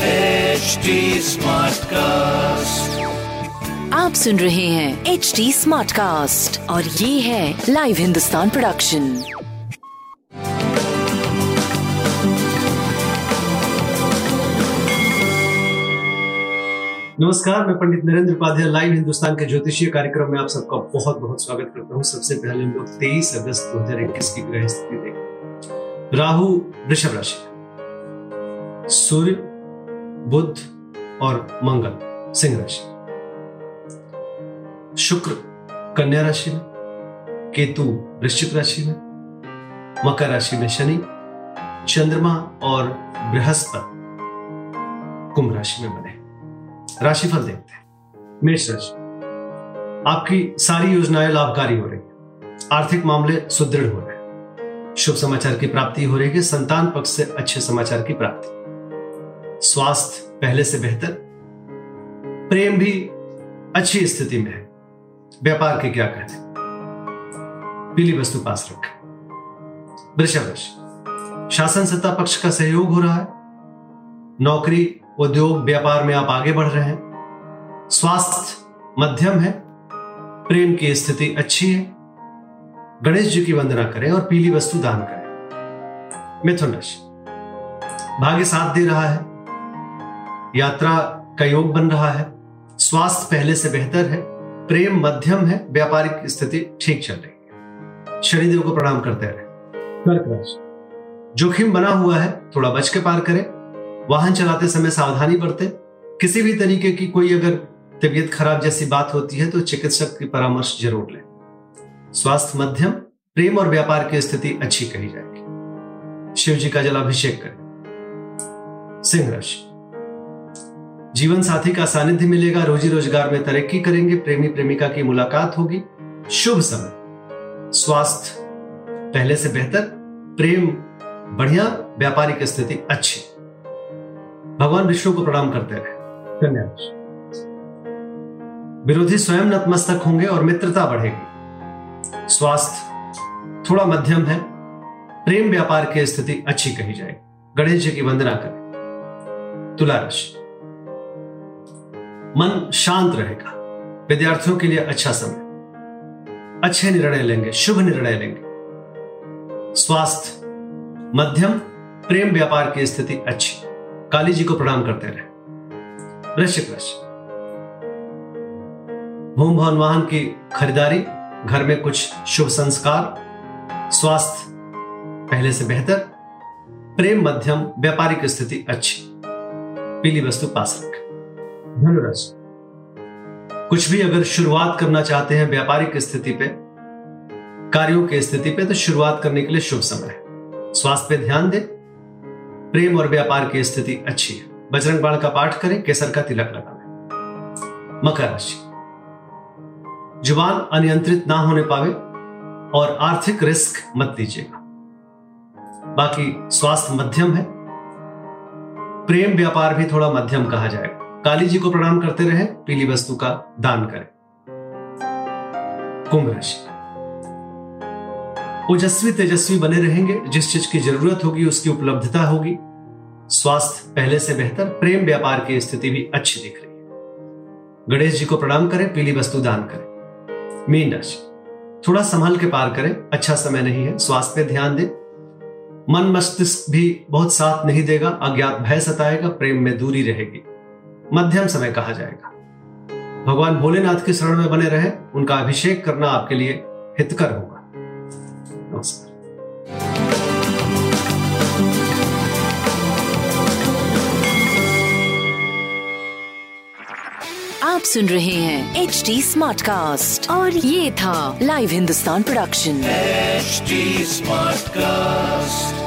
H D smart cast, आप सुन रहे हैं HD स्मार्ट कास्ट और ये है लाइव हिंदुस्तान प्रोडक्शन। नमस्कार, मैं पंडित नरेंद्र उपाध्याय लाइव हिंदुस्तान के ज्योतिषीय कार्यक्रम में आप सबका बहुत बहुत स्वागत करता हूँ। सबसे पहले हम लोग 23 अगस्त 2021 की ग्रह स्थिति देखें। राहु वृषभ राशि, सूर्य बुध और मंगल सिंह राशि, शुक्र कन्या राशि में, केतु वृश्चिक राशि में, मकर राशि में शनि, चंद्रमा और बृहस्पति कुंभ राशि में बने। राशिफल देखते हैं। मेष राशि, आपकी सारी योजनाएं लाभकारी हो रही है, आर्थिक मामले सुदृढ़ हो रहे हैं, शुभ समाचार की प्राप्ति हो रही है, संतान पक्ष से अच्छे समाचार की प्राप्ति, स्वास्थ्य पहले से बेहतर, प्रेम भी अच्छी स्थिति में है, व्यापार के क्या कहते हैं, पीली वस्तु पास रखें। वृषभ राशि, शासन सत्ता पक्ष का सहयोग हो रहा है, नौकरी उद्योग व्यापार में आप आगे बढ़ रहे हैं, स्वास्थ्य मध्यम है, प्रेम की स्थिति अच्छी है, गणेश जी की वंदना करें और पीली वस्तु दान करें। मिथुन राशि, भाग्य साथ दे रहा है, यात्रा का योग बन रहा है, स्वास्थ्य पहले से बेहतर है, प्रेम मध्यम है, व्यापारिक स्थिति ठीक चल रही है, शनिदेव को प्रणाम करते रहे। कर्क राशि, जोखिम बना हुआ है, थोड़ा बच के पार करें, वाहन चलाते समय सावधानी बरतें, किसी भी तरीके की कोई अगर तबीयत खराब जैसी बात होती है तो चिकित्सक की परामर्श जरूर लें। स्वास्थ्य मध्यम, प्रेम और व्यापार की स्थिति अच्छी कही जाएगी, शिव जी का जलाभिषेक करें। सिंह राशि, जीवन साथी का सानिध्य मिलेगा, रोजी रोजगार में तरक्की करेंगे, प्रेमी प्रेमिका की मुलाकात होगी, शुभ समय, स्वास्थ्य पहले से बेहतर, प्रेम बढ़िया, व्यापारिक स्थिति अच्छी, भगवान विष्णु को प्रणाम करते रहे। कन्या राशि, विरोधी स्वयं नतमस्तक होंगे और मित्रता बढ़ेगी, स्वास्थ्य थोड़ा मध्यम है, प्रेम व्यापार की स्थिति अच्छी कही जाएगी, गणेश जी की वंदना करें। तुला राशि, मन शांत रहेगा, विद्यार्थियों के लिए अच्छा समय, अच्छे निर्णय लेंगे, शुभ निर्णय लेंगे, स्वास्थ्य मध्यम, प्रेम व्यापार की स्थिति अच्छी, काली जी को प्रणाम करते रहे। वृश्चिक राशि, भूम भवन वाहन की खरीदारी, घर में कुछ शुभ संस्कार, स्वास्थ्य पहले से बेहतर, प्रेम मध्यम, व्यापारिक स्थिति अच्छी, पीली वस्तु पास रखें। धनुराशि, कुछ भी अगर शुरुआत करना चाहते हैं व्यापारिक स्थिति पे, कार्यों की स्थिति पे, तो शुरुआत करने के लिए शुभ समय है, स्वास्थ्य पे ध्यान दें, प्रेम और व्यापार की स्थिति अच्छी है, बजरंग बाण का पाठ करें, केसर का तिलक लगाएं। मकर राशि, जुबान अनियंत्रित ना होने पावे और आर्थिक रिस्क मत लीजिएगा, बाकी स्वास्थ्य मध्यम है, प्रेम व्यापार भी थोड़ा मध्यम कहा जाएगा, काली जी को प्रणाम करते रहें, पीली वस्तु का दान करें। कुंभ राशि, ओजस्वी तेजस्वी बने रहेंगे, जिस चीज की जरूरत होगी उसकी उपलब्धता होगी, स्वास्थ्य पहले से बेहतर, प्रेम व्यापार की स्थिति भी अच्छी दिख रही है, गणेश जी को प्रणाम करें, पीली वस्तु दान करें। मीन राशि, थोड़ा संभल के पार करें, अच्छा समय नहीं है, स्वास्थ्य पे ध्यान दें, मन मस्तिष्क भी बहुत साथ नहीं देगा, अज्ञात भय सताएगा, प्रेम में दूरी रहेगी, मध्यम समय कहा जाएगा, भगवान भोलेनाथ की शरण में बने रहें, उनका अभिषेक करना आपके लिए हितकर होगा। आप सुन रहे हैं HD स्मार्ट कास्ट और ये था live Hindustan production. HD smart cast.